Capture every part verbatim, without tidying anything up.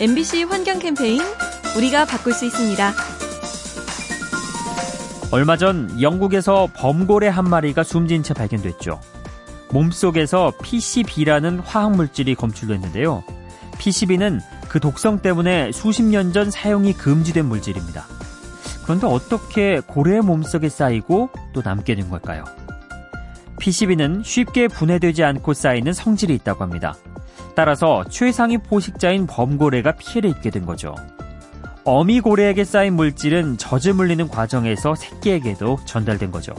엠비씨 환경 캠페인 우리가 바꿀 수 있습니다. 얼마 전 영국에서 범고래 한 마리가 숨진 채 발견됐죠. 몸속에서 피씨비라는 화학물질이 검출됐는데요. 피씨비는 그 독성 때문에 수십 년 전 사용이 금지된 물질입니다. 그런데 어떻게 고래의 몸속에 쌓이고 또 남게 된 걸까요? 피씨비는 쉽게 분해되지 않고 쌓이는 성질이 있다고 합니다. 따라서 최상위 포식자인 범고래가 피해를 입게 된 거죠. 어미고래에게 쌓인 물질은 젖을 물리는 과정에서 새끼에게도 전달된 거죠.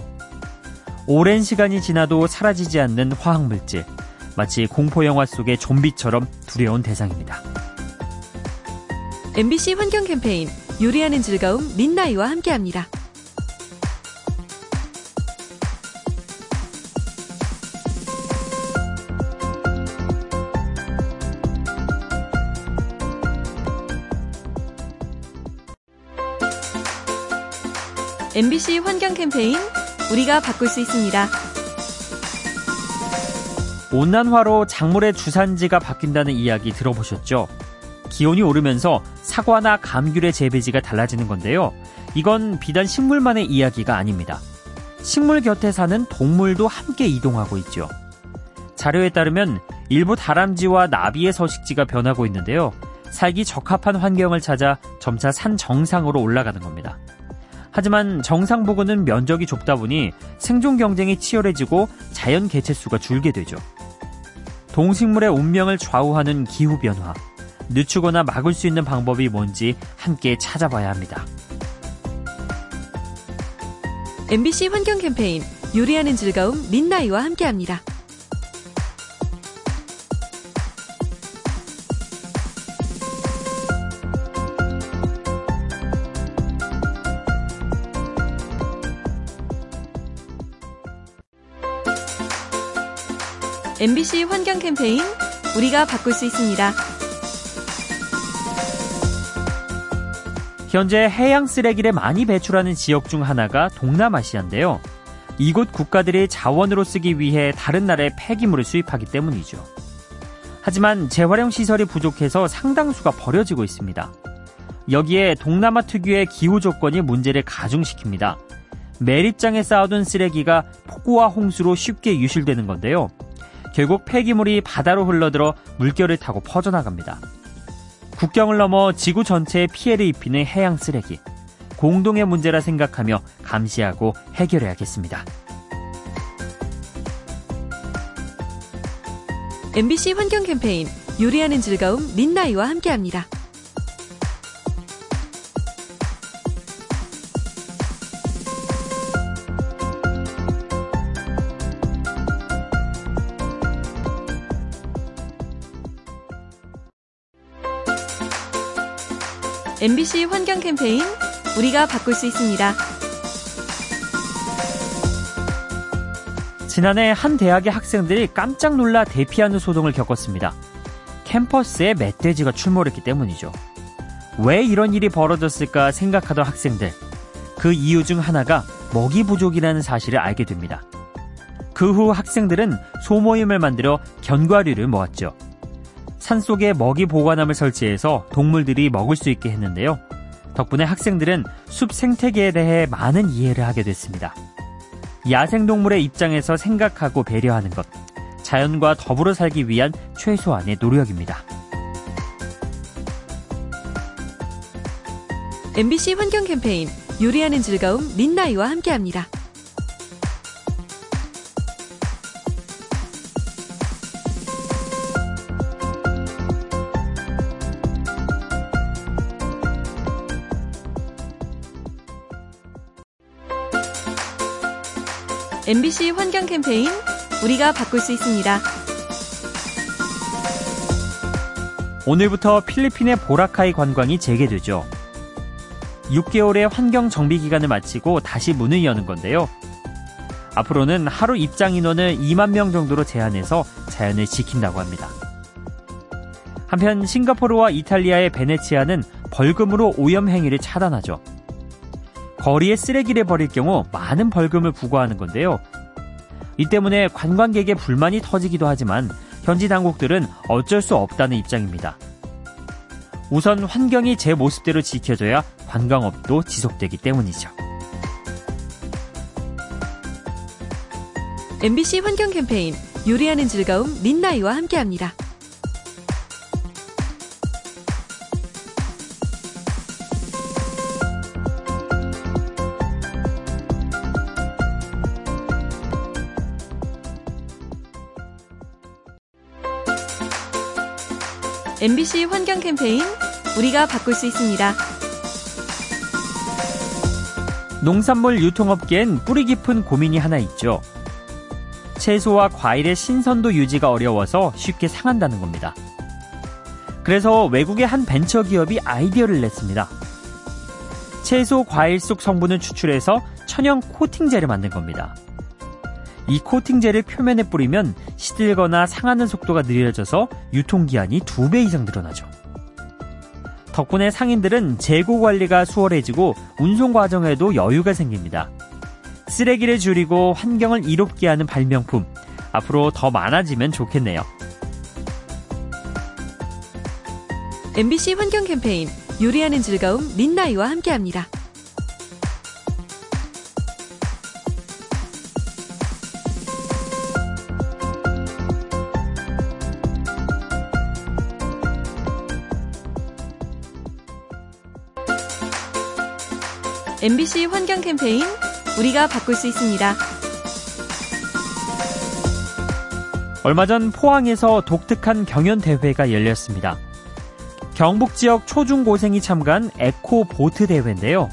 오랜 시간이 지나도 사라지지 않는 화학물질, 마치 공포영화 속의 좀비처럼 두려운 대상입니다. 엠비씨 환경 캠페인 요리하는 즐거움 린나이와 함께합니다. 엠비씨 환경 캠페인 우리가 바꿀 수 있습니다. 온난화로 작물의 주산지가 바뀐다는 이야기 들어보셨죠? 기온이 오르면서 사과나 감귤의 재배지가 달라지는 건데요. 이건 비단 식물만의 이야기가 아닙니다. 식물 곁에 사는 동물도 함께 이동하고 있죠. 자료에 따르면 일부 다람쥐와 나비의 서식지가 변하고 있는데요. 살기 적합한 환경을 찾아 점차 산 정상으로 올라가는 겁니다. 하지만 정상 부근은 면적이 좁다 보니 생존 경쟁이 치열해지고 자연 개체수가 줄게 되죠. 동식물의 운명을 좌우하는 기후변화, 늦추거나 막을 수 있는 방법이 뭔지 함께 찾아봐야 합니다. 엠비씨 환경 캠페인 요리하는 즐거움 린나이와 함께합니다. 엠비씨 환경 캠페인 우리가 바꿀 수 있습니다. 현재 해양 쓰레기를 많이 배출하는 지역 중 하나가 동남아시아인데요. 이곳 국가들이 자원으로 쓰기 위해 다른 나라의 폐기물을 수입하기 때문이죠. 하지만 재활용 시설이 부족해서 상당수가 버려지고 있습니다. 여기에 동남아 특유의 기후 조건이 문제를 가중시킵니다. 매립장에 쌓아둔 쓰레기가 폭우와 홍수로 쉽게 유실되는 건데요. 결국 폐기물이 바다로 흘러들어 물결을 타고 퍼져나갑니다. 국경을 넘어 지구 전체에 피해를 입히는 해양 쓰레기. 공동의 문제라 생각하며 감시하고 해결해야겠습니다. 엠비씨 환경 캠페인 요리하는 즐거움 린나이와 함께합니다. 엠비씨 환경 캠페인 우리가 바꿀 수 있습니다. 지난해 한 대학의 학생들이 깜짝 놀라 대피하는 소동을 겪었습니다. 캠퍼스에 멧돼지가 출몰했기 때문이죠. 왜 이런 일이 벌어졌을까 생각하던 학생들. 그 이유 중 하나가 먹이 부족이라는 사실을 알게 됩니다. 그 후 학생들은 소모임을 만들어 견과류를 모았죠. 산속에 먹이 보관함을 설치해서 동물들이 먹을 수 있게 했는데요. 덕분에 학생들은 숲 생태계에 대해 많은 이해를 하게 됐습니다. 야생동물의 입장에서 생각하고 배려하는 것, 자연과 더불어 살기 위한 최소한의 노력입니다. 엠비씨 환경 캠페인 요리하는 즐거움 린나이와 함께합니다. 엠비씨 환경 캠페인 우리가 바꿀 수 있습니다. 오늘부터 필리핀의 보라카이 관광이 재개되죠. 육 개월의 환경 정비 기간을 마치고 다시 문을 여는 건데요. 앞으로는 하루 입장 인원을 이만 명 정도로 제한해서 자연을 지킨다고 합니다. 한편 싱가포르와 이탈리아의 베네치아는 벌금으로 오염 행위를 차단하죠. 거리에 쓰레기를 버릴 경우 많은 벌금을 부과하는 건데요. 이 때문에 관광객의 불만이 터지기도 하지만 현지 당국들은 어쩔 수 없다는 입장입니다. 우선 환경이 제 모습대로 지켜져야 관광업도 지속되기 때문이죠. 엠비씨 환경 캠페인 요리하는 즐거움 민나이와 함께합니다. 엠비씨 환경 캠페인 우리가 바꿀 수 있습니다. 농산물 유통업계엔 뿌리 깊은 고민이 하나 있죠. 채소와 과일의 신선도 유지가 어려워서 쉽게 상한다는 겁니다. 그래서 외국의 한 벤처기업이 아이디어를 냈습니다. 채소, 과일 속 성분을 추출해서 천연 코팅제를 만든 겁니다. 이 코팅제를 표면에 뿌리면 시들거나 상하는 속도가 느려져서 유통기한이 두 배 이상 늘어나죠. 덕분에 상인들은 재고 관리가 수월해지고 운송 과정에도 여유가 생깁니다. 쓰레기를 줄이고 환경을 이롭게 하는 발명품, 앞으로 더 많아지면 좋겠네요. 엠비씨 환경 캠페인 요리하는 즐거움 민나이와 함께합니다. 엠비씨 환경 캠페인 우리가 바꿀 수 있습니다. 얼마 전 포항에서 독특한 경연 대회가 열렸습니다. 경북 지역 초중고생이 참가한 에코보트 대회인데요.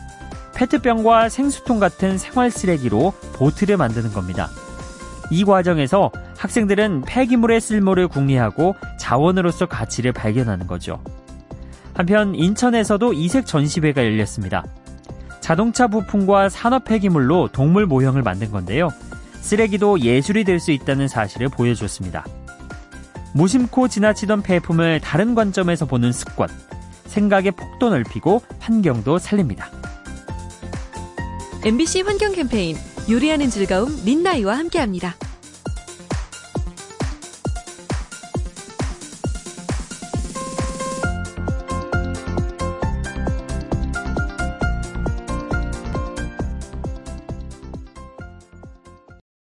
페트병과 생수통 같은 생활 쓰레기로 보트를 만드는 겁니다. 이 과정에서 학생들은 폐기물의 쓸모를 궁리하고 자원으로서 가치를 발견하는 거죠. 한편 인천에서도 이색 전시회가 열렸습니다. 자동차 부품과 산업 폐기물로 동물 모형을 만든 건데요. 쓰레기도 예술이 될 수 있다는 사실을 보여줬습니다. 무심코 지나치던 폐품을 다른 관점에서 보는 습관, 생각의 폭도 넓히고 환경도 살립니다. 엠비씨 환경 캠페인 요리하는 즐거움 민나이와 함께합니다.